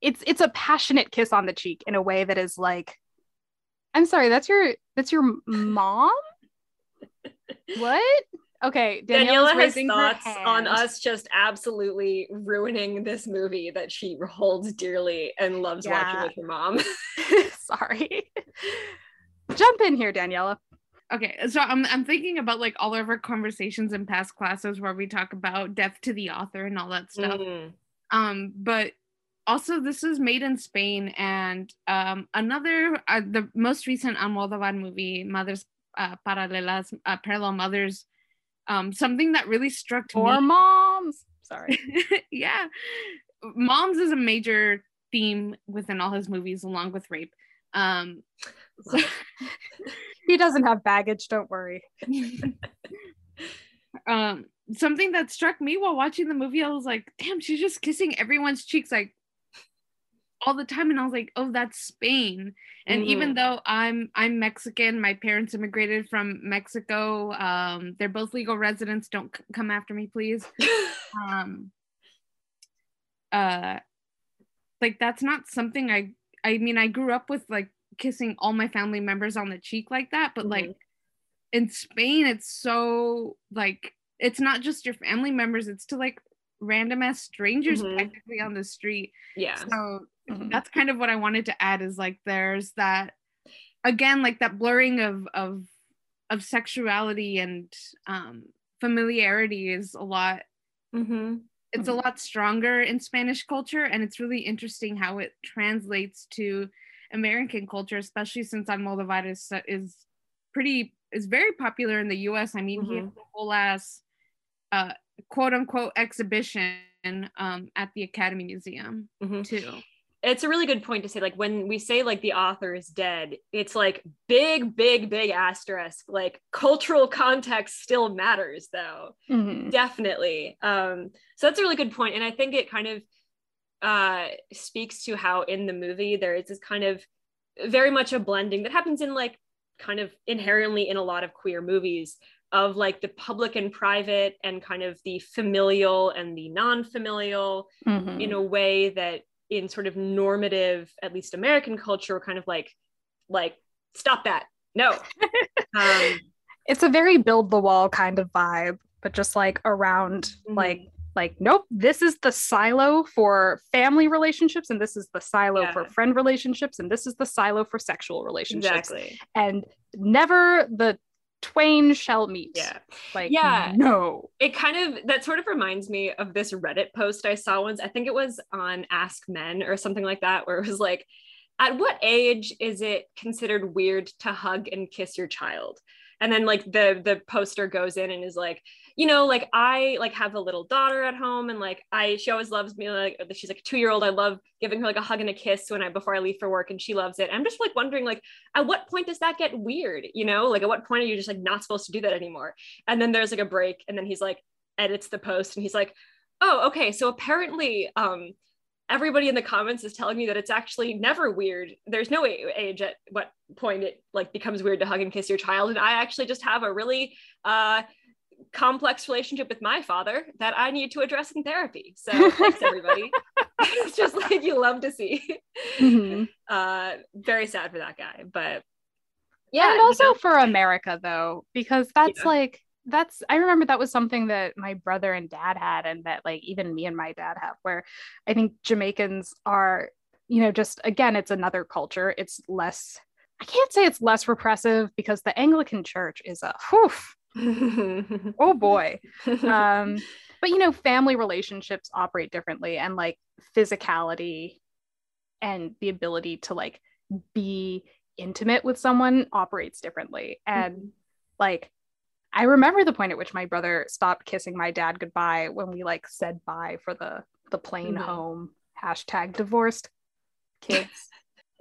it's a passionate kiss on the cheek in a way that is like, I'm sorry, that's your mom? What? Okay, Daniela has thoughts on us just absolutely ruining this movie that she holds dearly and loves watching with her mom. Sorry. Jump in here, Daniela. Okay, so I'm thinking about like all of our conversations in past classes where we talk about death to the author and all that stuff. But also, this is made in Spain, and the most recent Almodóvar movie, Parallel Mothers, something that really struck me. Or moms! Sorry. Yeah. Moms is a major theme within all his movies, along with rape. So he doesn't have baggage, don't worry. Something that struck me while watching the movie, I was like, damn, she's just kissing everyone's cheeks, like, all the time. And I was like, oh, that's Spain. And even though I'm Mexican, my parents immigrated from Mexico, they're both legal residents, don't come after me, please. Like, that's not something I mean I grew up with, like kissing all my family members on the cheek like that, but like in Spain it's so like, it's not just your family members, it's to like random ass strangers technically on the street. Yeah. So that's kind of what I wanted to add, is like there's that again, like that blurring of sexuality and familiarity is a lot it's a lot stronger in Spanish culture, and it's really interesting how it translates to American culture, especially since Almodóvar is very popular in the US. I mean, he has the whole ass quote-unquote exhibition at the Academy Museum too. It's a really good point to say, like, when we say like the author is dead, it's like big asterisk, like cultural context still matters though. Definitely. So that's a really good point, and I think it kind of speaks to how in the movie there is this kind of very much a blending that happens in like kind of inherently in a lot of queer movies of like the public and private and kind of the familial and the non-familial in a way that in sort of normative, at least American culture, kind of like, stop that. No. It's a very build the wall kind of vibe, but just like around like, nope, this is the silo for family relationships, and this is the silo for friend relationships, and this is the silo for sexual relationships. Exactly. And never the twain shall meet. Yeah. Like, yeah. No. It kind of, that sort of reminds me of this Reddit post I saw once. I think it was on Ask Men or something like that, where it was like, at what age is it considered weird to hug and kiss your child? And then like the poster goes in and is like, you know, like I like have a little daughter at home and like she always loves me. Like she's like a 2-year-old. I love giving her like a hug and a kiss before I leave for work, and she loves it. I'm just like wondering, like, at what point does that get weird? You know, like at what point are you just like not supposed to do that anymore? And then there's like a break, and then he's like edits the post and he's like, oh, okay. So apparently, everybody in the comments is telling me that it's actually never weird. There's no age at what point it like becomes weird to hug and kiss your child. And I actually just have a really complex relationship with my father that I need to address in therapy. So thanks everybody. It's just like, you love to see. Mm-hmm. Very sad for that guy, but yeah. And also for America though, because that's like, I remember that was something that my brother and dad had, and that like even me and my dad have, where I think Jamaicans are, you know, just again, it's another culture. It's less, I can't say it's less repressive, because the Anglican church is a oh boy. But you know, family relationships operate differently, and like physicality and the ability to like be intimate with someone operates differently. And like, I remember the point at which my brother stopped kissing my dad goodbye when we like said bye for the plane home. Hashtag divorced kids,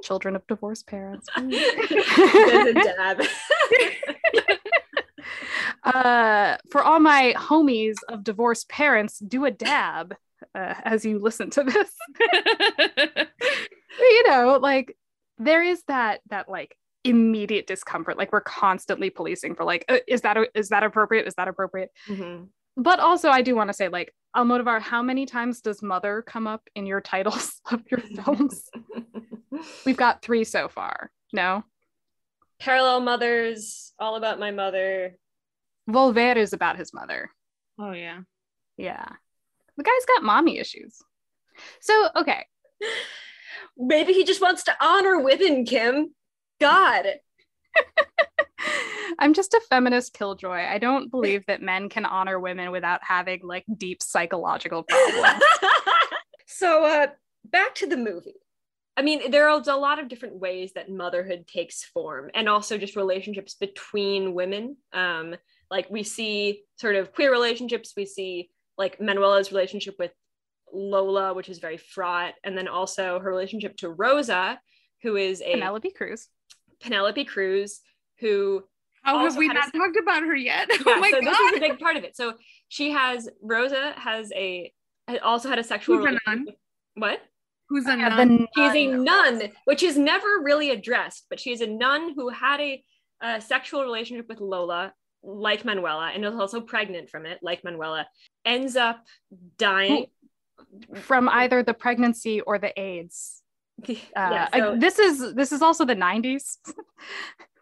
children of divorced parents. For all my homies of divorced parents, do a dab as you listen to this. You know, like there is that like immediate discomfort, like we're constantly policing for like, is that appropriate? Mm-hmm. But also I do want to say, like, Almodóvar, how many times does mother come up in your titles of your films? We've got 3 so far. No, Parallel Mothers, All About My Mother. Volver is about his mother. Oh yeah, the guy's got mommy issues, so okay. Maybe he just wants to honor women, Kim. God. I'm just a feminist killjoy. I don't believe that men can honor women without having like deep psychological problems. So back to the movie. I mean, there are a lot of different ways that motherhood takes form, and also just relationships between women. Like we see sort of queer relationships. We see like Manuela's relationship with Lola, which is very fraught. And then also her relationship to Rosa, who is a Penelope Cruz, who... Oh, have we not talked about her yet? Yeah, oh my God. This is a big part of it. So Rosa also had a sexual relationship. What? Who's a nun? She's a nun, which is never really addressed, but she's a nun who had a sexual relationship with Lola, like Manuela, and was also pregnant from it, like Manuela, ends up dying. From either the pregnancy or the AIDS. This is also the 90s.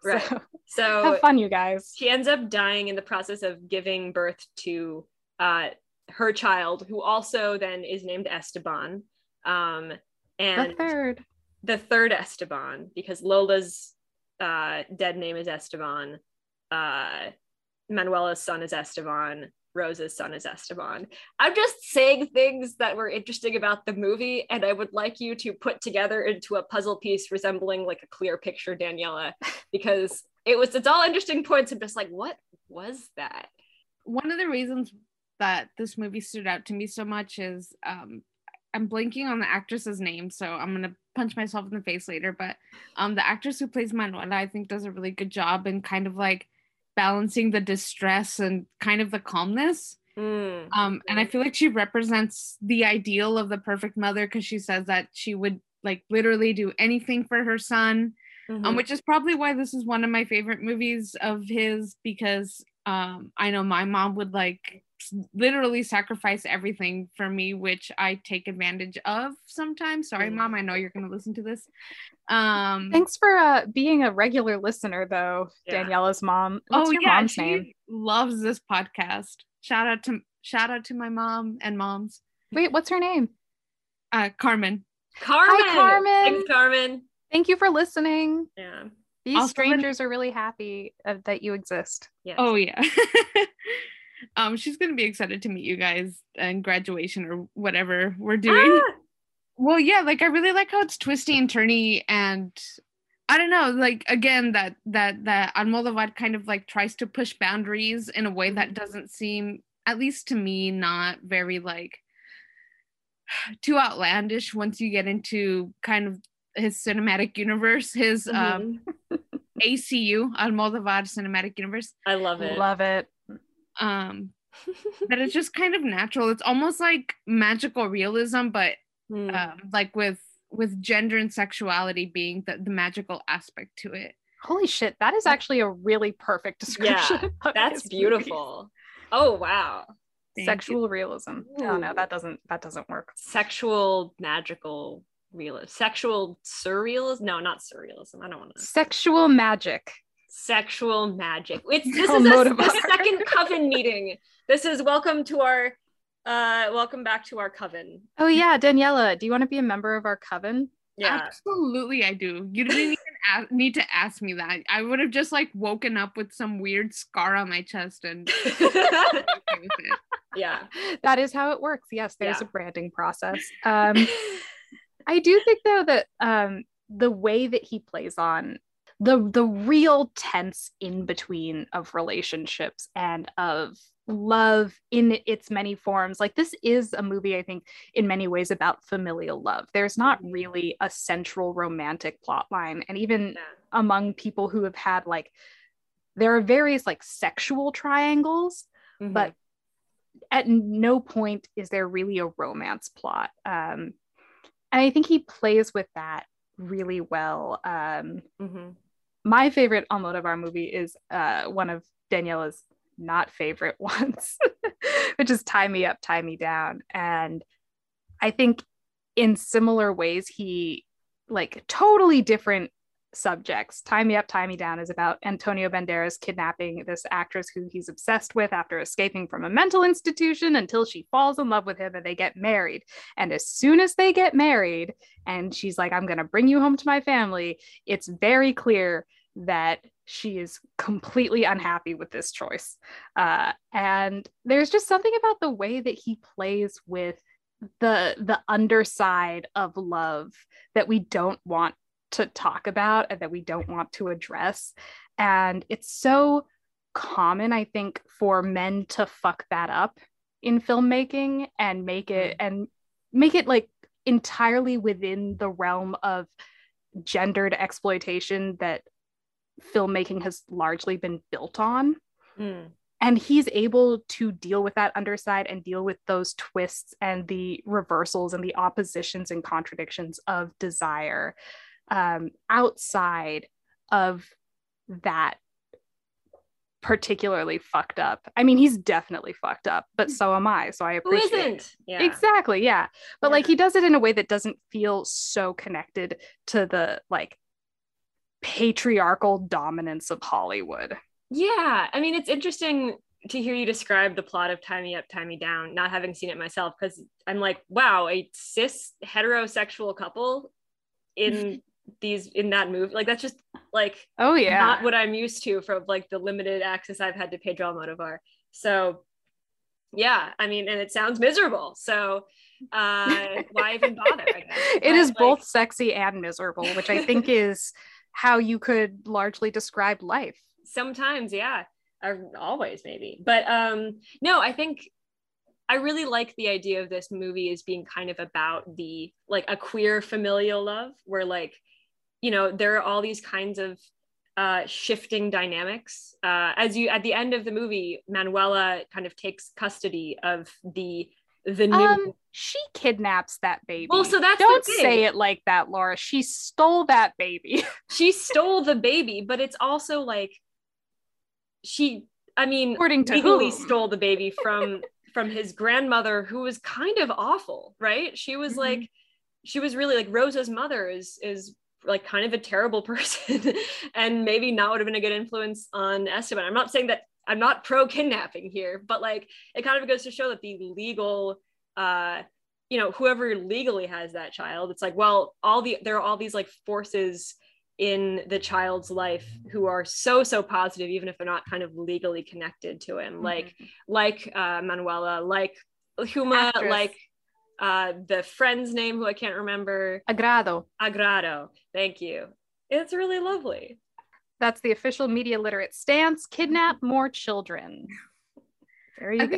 Right. So have fun, you guys. She ends up dying in the process of giving birth to her child, who also then is named Esteban. And the third Esteban, because Lola's dead name is Esteban. Manuela's son is Esteban. Rose's son is Esteban. I'm just saying things that were interesting about the movie, and I would like you to put together into a puzzle piece resembling like a clear picture, Daniela, because it's all interesting points. I'm just like, what was that? One of the reasons that this movie stood out to me so much is I'm blanking on the actress's name, so I'm gonna punch myself in the face later, but the actress who plays Manuela, I think, does a really good job in kind of like balancing the distress and kind of the calmness. And I feel like she represents the ideal of the perfect mother, because she says that she would like literally do anything for her son. Mm-hmm. Which is probably why this is one of my favorite movies of his, because I know my mom would like literally sacrifice everything for me, which I take advantage of sometimes. Sorry, Mom, I know you're going to listen to this. Thanks for being a regular listener, though, yeah. Daniela's mom. What's your mom's name? Loves this podcast. Shout out to my mom and moms. Wait, what's her name? Carmen. Hi, Carmen. Thanks, Carmen. Thank you for listening. Yeah. These also strangers are really happy that you exist. Yes. Oh, yeah. She's going to be excited to meet you guys in graduation or whatever we're doing. Ah! Well, yeah, like I really like how it's twisty and turny, and I don't know, like again, that Almodóvar kind of like tries to push boundaries in a way that doesn't seem, at least to me, not very like too outlandish once you get into kind of his cinematic universe, his ACU, Almodóvar cinematic universe. I love it. Love it. That it's just kind of natural. It's almost like magical realism, but like with gender and sexuality being the magical aspect to it. Holy shit, that is actually a really perfect description. Yeah, that's beautiful. Oh wow. Sexual realism. Ooh. Oh no, that doesn't work. Sexual magical realism. Sexual surrealism. No, not surrealism. I don't want to. Sexual magic. Sexual magic. This is a second coven meeting. This is welcome back to our coven. Oh yeah, Daniela, do you want to be a member of our coven? Yeah, absolutely I do. You didn't even need to ask me that. I would have just like woken up with some weird scar on my chest and yeah, that is how it works. Yes, there's a branding process. I do think though that the way that he plays on the real tense in between of relationships and of love in its many forms. Like this is a movie, I think, in many ways about familial love. There's not really a central romantic plot line. And even among people who have had like, there are various like sexual triangles, but at no point is there really a romance plot. And I think he plays with that really well. My favorite Almodóvar movie is one of Daniela's not favorite ones, which is Tie Me Up, Tie Me Down. And I think in similar ways, he like totally different subjects. Tie Me Up, Tie Me Down is about Antonio Banderas kidnapping this actress who he's obsessed with after escaping from a mental institution until she falls in love with him and they get married. And as soon as they get married and she's like, I'm going to bring you home to my family, it's very clear that she is completely unhappy with this choice. And there's just something about the way that he plays with the underside of love that we don't want to talk about and that we don't want to address. And it's so common, I think, for men to fuck that up in filmmaking and make it like entirely within the realm of gendered exploitation that filmmaking has largely been built on. And he's able to deal with that underside and deal with those twists and the reversals and the oppositions and contradictions of desire outside of that particularly fucked up. I mean, he's definitely fucked up, but so am I. So I appreciate it. Yeah. Exactly. Yeah. But like he does it in a way that doesn't feel so connected to the like patriarchal dominance of Hollywood. Yeah. I mean, it's interesting to hear you describe the plot of Tie Me Up, Tie Me Down, not having seen it myself, because I'm like, wow, a cis heterosexual couple in that movie, like that's just like, oh yeah, not what I'm used to from like the limited access I've had to Pedro Almodóvar. So yeah, I mean, and it sounds miserable, so why even bother, I guess. It is both sexy and miserable, which I think is how you could largely describe life sometimes. Yeah, or always maybe, but no, I think I really like the idea of this movie as being kind of about the, like a queer familial love where like, you know, there are all these kinds of shifting dynamics. At the end of the movie, Manuela kind of takes custody of the new. She kidnaps that baby. Well, so that's Don't the thing. Say it like that, Laura. She stole that baby. She stole the baby, but it's also like legally stole the baby from his grandmother, who was kind of awful, right? She was like, she was really like, Rosa's mother is like kind of a terrible person and maybe not would have been a good influence on Esteban. I'm not saying that, I'm not pro kidnapping here, but like, it kind of goes to show that the legal, whoever legally has that child, it's like, well, there are all these like forces in the child's life who are so positive, even if they're not kind of legally connected to him, like Manuela, like Huma, like the friend's name who I can't remember. Agrado. Thank you. It's really lovely. That's the official Media Literate stance: kidnap more children. There you go.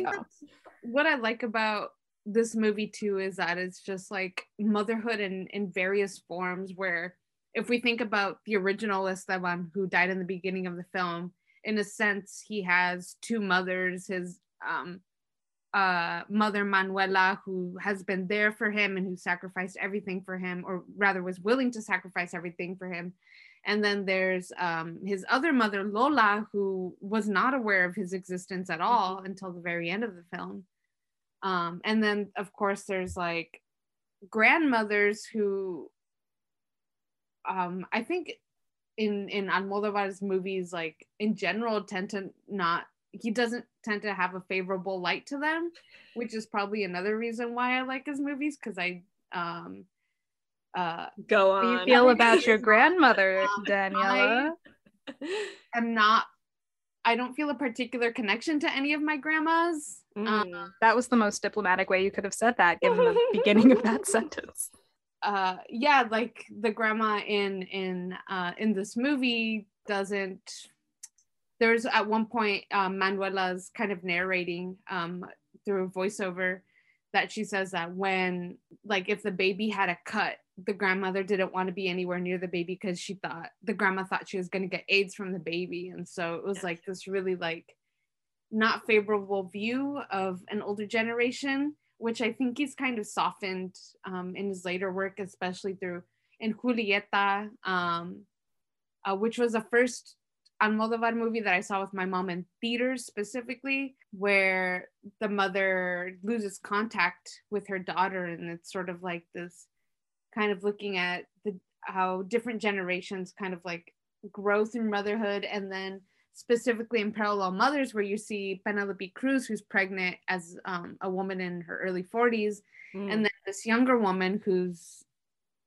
What I like about this movie too is that it's just like motherhood in various forms, where if we think about the original Esteban, who died in the beginning of the film, in a sense he has two mothers. His mother Manuela, who has been there for him and who sacrificed everything for him, or rather was willing to sacrifice everything for him. And then there's his other mother, Lola, who was not aware of his existence at all until the very end of the film. And then, of course, there's like grandmothers who, I think in Almodóvar's movies, like in general, he doesn't tend to have a favorable light to them, which is probably another reason why I like his movies, because I... go on. How do you feel about your grandmother, Daniela? I don't feel a particular connection to any of my grandmas. That was the most diplomatic way you could have said that, given the beginning of that sentence. Like the grandma in this movie doesn't. There's at one point Manuela's kind of narrating through a voiceover that she says that when, like, if the baby had a cut, the grandmother didn't want to be anywhere near the baby because she thought, the grandma thought she was going to get AIDS from the baby. And so it was like this really like not favorable view of an older generation, which I think he's kind of softened in his later work, especially in Julieta, which was the first Almodóvar movie that I saw with my mom in theaters specifically, where the mother loses contact with her daughter, and it's sort of like this kind of looking at how different generations kind of like growth in motherhood. And then specifically in Parallel Mothers, where you see Penelope Cruz, who's pregnant as a woman in her early 40s, and then this younger woman who's,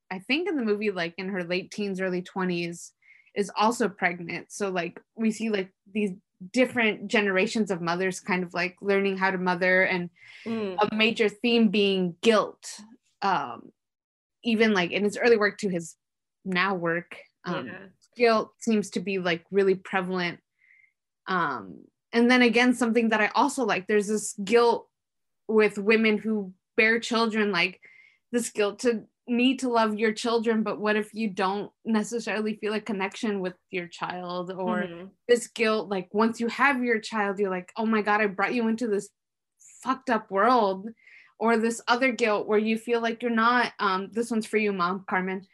I think in the movie, like in her late teens, early 20s, is also pregnant. So like we see like these different generations of mothers kind of like learning how to mother, and a major theme being guilt, even like in his early work to his now work. Guilt seems to be like really prevalent, and then again something that I also like, there's this guilt with women who bear children, like this guilt to need to love your children, but what if you don't necessarily feel a connection with your child, or this guilt like once you have your child you're like, oh my god, I brought you into this fucked up world, or this other guilt where you feel like you're not this one's for you, Mom Carmen,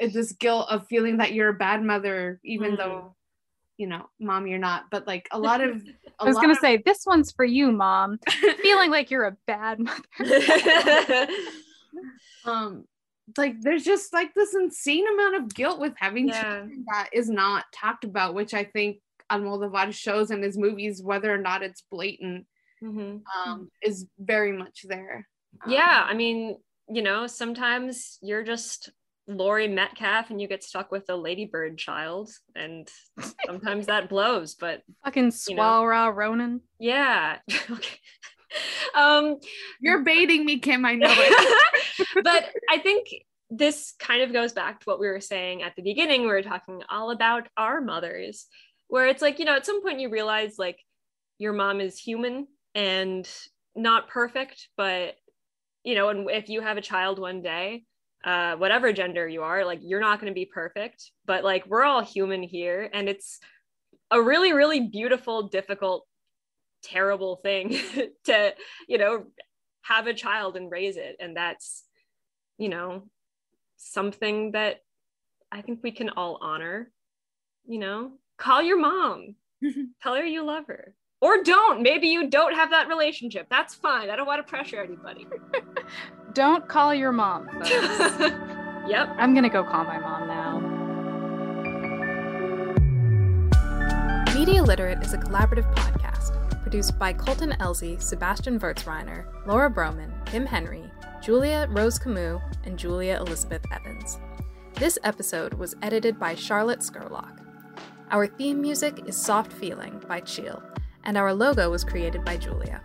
this guilt of feeling that you're a bad mother, even though, you know, Mom, you're not, but like a lot of I was gonna say this one's for you, Mom, feeling like you're a bad mother. Like there's just like this insane amount of guilt with having children that is not talked about, which I think Almodóvar shows in his movies, whether or not it's blatant, is very much there. I mean, you know, sometimes you're just Laurie Metcalf and you get stuck with a ladybird child, and sometimes that blows, but fucking Swara Ronan. Okay. You're baiting me, Kim, I know it. But I think this kind of goes back to what we were saying at the beginning. We were talking all about our mothers, where it's like, you know, at some point you realize like your mom is human and not perfect, but you know, and if you have a child one day, whatever gender you are, like you're not going to be perfect, but like we're all human here, and it's a really, really beautiful, difficult, terrible thing to, you know, have a child and raise it. And that's, you know, something that I think we can all honor. You know, call your mom, tell her you love her, or don't. Maybe you don't have that relationship, that's fine, I don't want to pressure anybody. Don't call your mom, folks. Yep, I'm gonna go call my mom now. Media Literate is a collaborative podcast produced by Colton Elzy, Sebastian Wertzreiner, Laura Broman, Kim Henry, Julia Rose Camus, and Julia Elizabeth Evans. This episode was edited by Charlotte Skerlock. Our theme music is Soft Feeling by Chill, and our logo was created by Julia.